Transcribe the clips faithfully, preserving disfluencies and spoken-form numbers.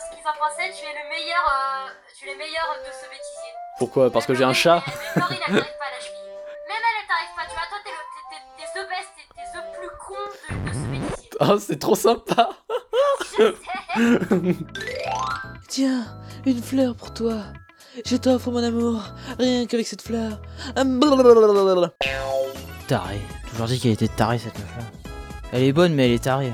ce qu'ils en pensaient, tu es le meilleur, euh, tu es le meilleur de ce bêtisier. Pourquoi? Parce que j'ai un chat. Mais Laurie, elle t'arrive pas à la cheville. Même elle, elle t'arrive pas, tu vois, toi t'es le best, t'es le plus con de, de ce bêtisier. Oh, c'est trop sympa. Tiens, une fleur pour toi. Je t'offre mon amour, rien qu'avec cette fleur. Taré, toujours dit qu'elle était tarée cette meuf là. Elle est bonne mais elle est tarée.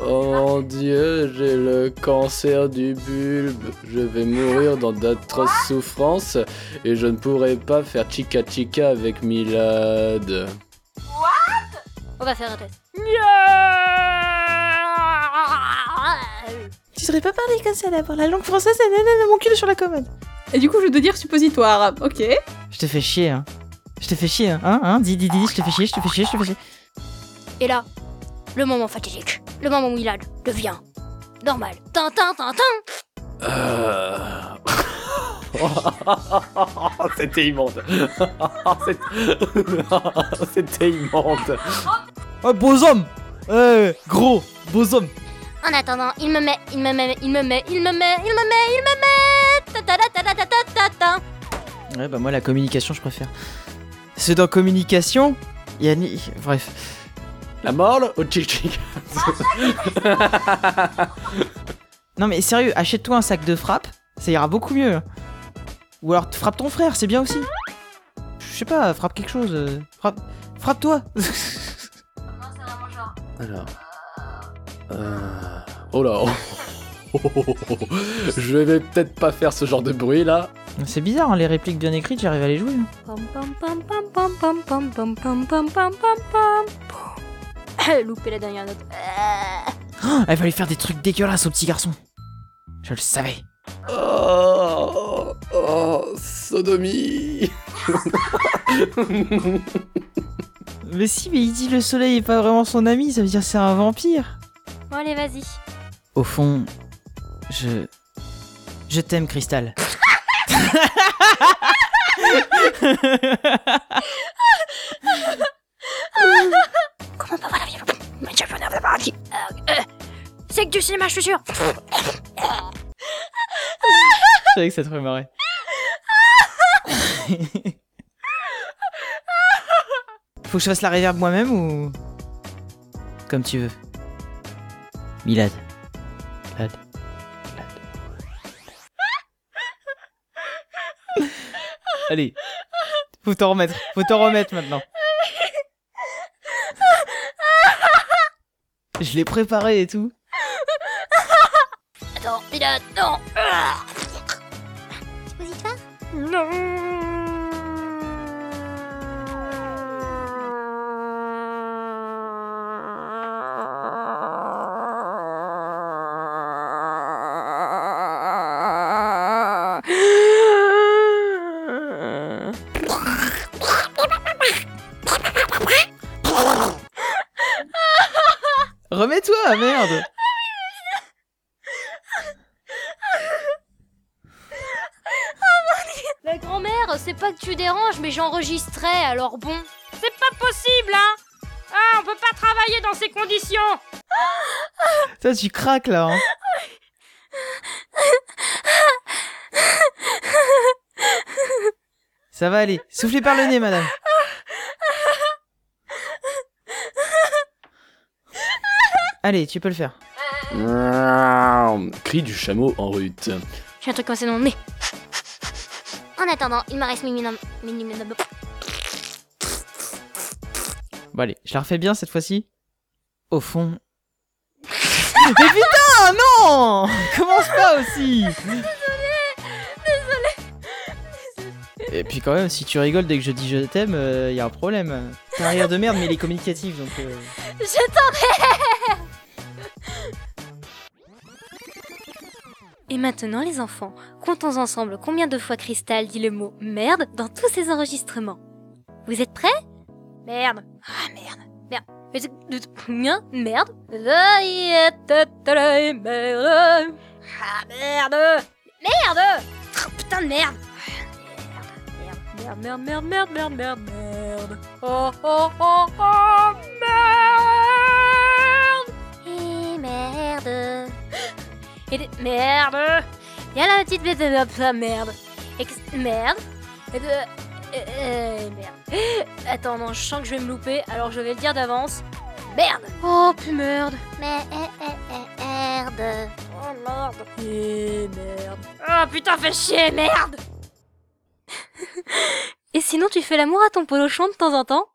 Oh Dieu, j'ai le cancer du bulbe. Je vais mourir dans d'atroces souffrances et je ne pourrai pas faire chica chica avec Milad. What? On va faire un test. Yeah! Tu saurais pas parler comme ça d'abord. La langue française, elle est mon cul sur la commode. Et du coup, je dois dire suppositoire. Ok. Je te fais chier, hein. Je te fais chier, hein, hein. Dis, dis, dis, je te fais chier, je te fais chier, je te fais chier. Et là, le moment fatidique. Le moment où Milad devient normal. Tintin, Tintin. Euh... C'était immonde. C'était immonde. Oh, beaux hommes. Eh, gros, beaux hommes. En attendant, il me met, il me met, il me met, il me met, il me met, il me met. Ta ta ta ta ta ta ta. Ouais, bah moi la communication, je préfère. C'est dans communication, Yannick. Bref. La morle au chic-chic. Non mais sérieux, achète-toi un sac de frappe, ça ira beaucoup mieux. Ou alors frappe ton frère, c'est bien aussi. Je sais pas, frappe quelque chose. Euh, frappe... Frappe-toi. Non, c'est vraiment genre... Alors... Euh... Oh là... Oh, oh, oh, oh. Je vais peut-être pas faire ce genre de bruit là. C'est bizarre, hein, les répliques bien écrites, j'arrive à les jouer. Hein. Loupé la dernière note. Oh, elle va lui faire des trucs dégueulasses au petit garçon. Je le savais. Oh, oh sodomie. Mais si, mais il dit le soleil est pas vraiment son ami, ça veut dire que c'est un vampire. Bon allez, vas-y. Au fond, je... Je t'aime, Cristal. Comment pas voir la vie ? Mais je veux n'avoir pas dit. C'est que du cinéma, je suis sûre. Je savais que ça te ferait marrer. Faut que je fasse la réverb moi-même ou... Comme tu veux. Milad. Milad. Milad. Allez. Faut t'en remettre. Faut t'en remettre maintenant. Je l'ai préparé et tout. Attends, Milad, non. Tu poses toi ? Non. Remets-toi, merde. La grand-mère, c'est pas que tu déranges, mais j'enregistrais, alors bon. C'est pas possible, hein. Ah, on peut pas travailler dans ces conditions. Ça, tu craques, là, hein. Ça va aller. Soufflez par le nez, madame. Allez, tu peux le faire. Cri du chameau en rut. J'ai un truc coincé dans mon nez. En attendant, il me reste minimum. minimum. Bon, allez, je la refais bien cette fois-ci. Au fond. Mais putain, non! Commence pas aussi! Désolée, désolée, désolée. Et puis, quand même, si tu rigoles dès que je dis je t'aime, euh, y a un problème. C'est un rire de merde, mais il est communicatif donc. Euh... Je t'en rêve. Et maintenant les enfants, comptons ensemble combien de fois Cristal dit le mot merde dans tous ses enregistrements. Vous êtes prêts? Merde. Ah merde. Merde. Merde. Merde. Ah merde. Merde. Putain de merde. Merde, merde, merde, merde, merde, merde, merde. Oh, oh, oh, oh, merde. Et merde. Et des... Merde! Y'a la petite bête de ça, merde! Ex... Merde! Et de... Euh, merde. Attends, non, je sens que je vais me louper, alors je vais le dire d'avance. Merde! Oh, plus merde! Mais, merde! Oh, merde! Et merde! Oh, putain, fais chier, merde! Et sinon, tu fais l'amour à ton polochon de temps en temps?